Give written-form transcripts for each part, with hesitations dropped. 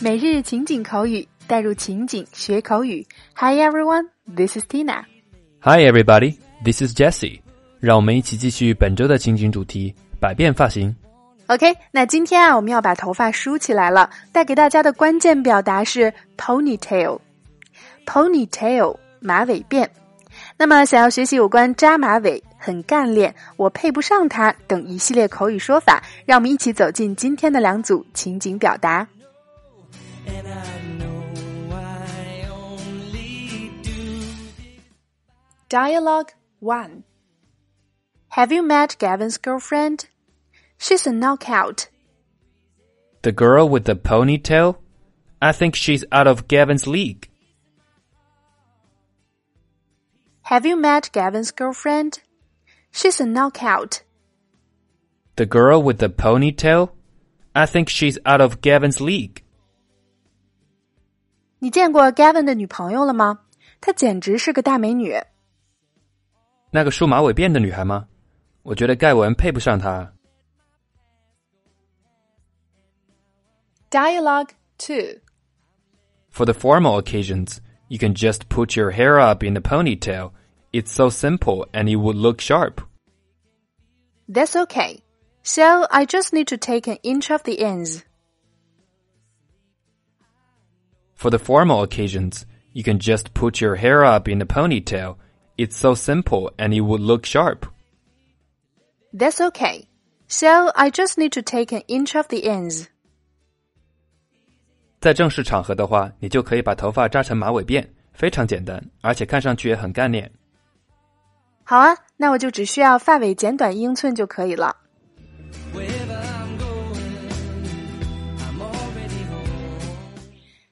每日情景口语，带入情景学口语。Hi everyone, this is Tina. Hi everybody, this is Jesse. 让我们一起继续本周的情景主题：百变发型。OK， 那今天我们要把头发梳起来了，带给大家的关键表达是 ponytail。ponytail 马尾辫。那么想要学习有关扎马尾、很干练、我配不上它等一系列口语说法，让我们一起走进今天的两组情景表达。Dialogue 1. Have you met Gavin's girlfriend? She's a knockout. The girl with the ponytail? I think she's out of Gavin's league. Have you met Gavin's girlfriend? She's a knockout. The girl with the ponytail? I think she's out of Gavin's league. 你见过 Gavin 的女朋友了吗？她简直是个大美女。那个梳马尾辫的女孩吗？我觉得盖文配不上她。Dialogue 2. For the formal occasions, you can just put your hair up in a ponytail. It's so simple and it would look sharp. That's okay. So I just need to take an inch off the ends. For the formal occasions, you can just put your hair up in a ponytail.It's so simple and it would look sharp. That's okay. So I just need to take an inch off the ends. 在正式场合的话，你就可以把头发扎成马尾辫，非常简单，而且看上去也很干练。好啊，那我就只需要发尾剪短1英寸就可以了。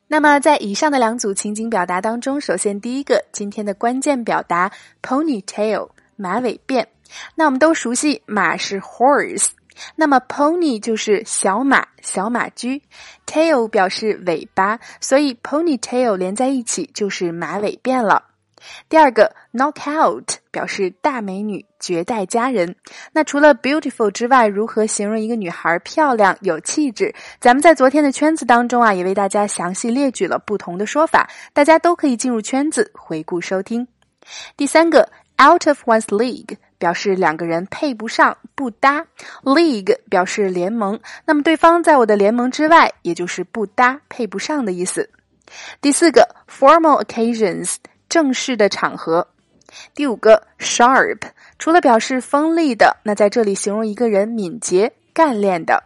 那么在以上的两组情景表达当中，首先第一个，今天的关键表达 ponytail 马尾辫。那我们都熟悉，马是 horse， 那么 pony 就是小马、小马驹， tail 表示尾巴，所以 ponytail 连在一起就是马尾辫了。第二个 knockout 表示大美女、绝代佳人。那除了 beautiful 之外，如何形容一个女孩漂亮、有气质？咱们在昨天的圈子当中啊，也为大家详细列举了不同的说法，大家都可以进入圈子回顾收听。第三个 out of one's league 表示两个人配不上、不搭， league 表示联盟，那么对方在我的联盟之外，也就是不搭、配不上的意思。第四个 formal occasions正式的场合。第五个 sharp 除了表示锋利的，那在这里形容一个人敏捷、干练的。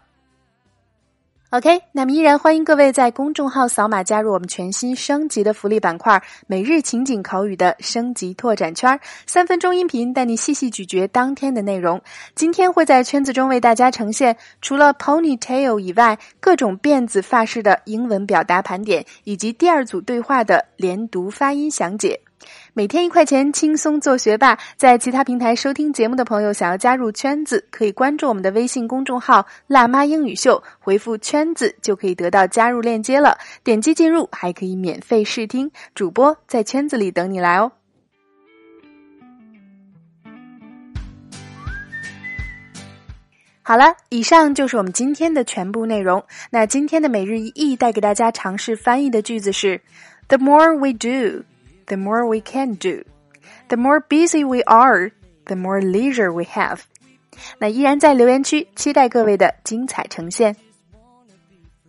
OK， 那么依然欢迎各位在公众号扫码加入我们全新升级的福利板块，每日情景口语的升级拓展圈，3分钟音频带你细细咀嚼当天的内容。今天会在圈子中为大家呈现除了 ponytail 以外各种辫子发式的英文表达盘点，以及第二组对话的连读发音详解。每天1块钱轻松做学霸。在其他平台收听节目的朋友，想要加入圈子，可以关注我们的微信公众号辣妈英语秀，回复圈子就可以得到加入链接了，点击进入还可以免费试听，主播在圈子里等你来哦。好了，以上就是我们今天的全部内容。那今天的每日一译带给大家尝试翻译的句子是 The more we do,The more we can do. The more busy we are, the more leisure we have. 那依然在留言区期待各位的精彩呈现。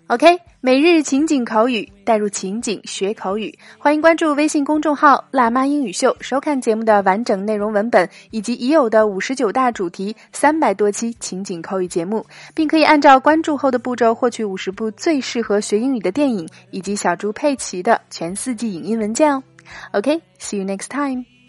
OK， 每日情景口语，带入情景学口语。欢迎关注微信公众号辣妈英语秀，收看节目的完整内容文本，以及已有的59大主题、300多期情景口语节目，并可以按照关注后的步骤获取50部最适合学英语的电影，以及小猪佩奇的全4季影音文件哦。Okay, see you next time.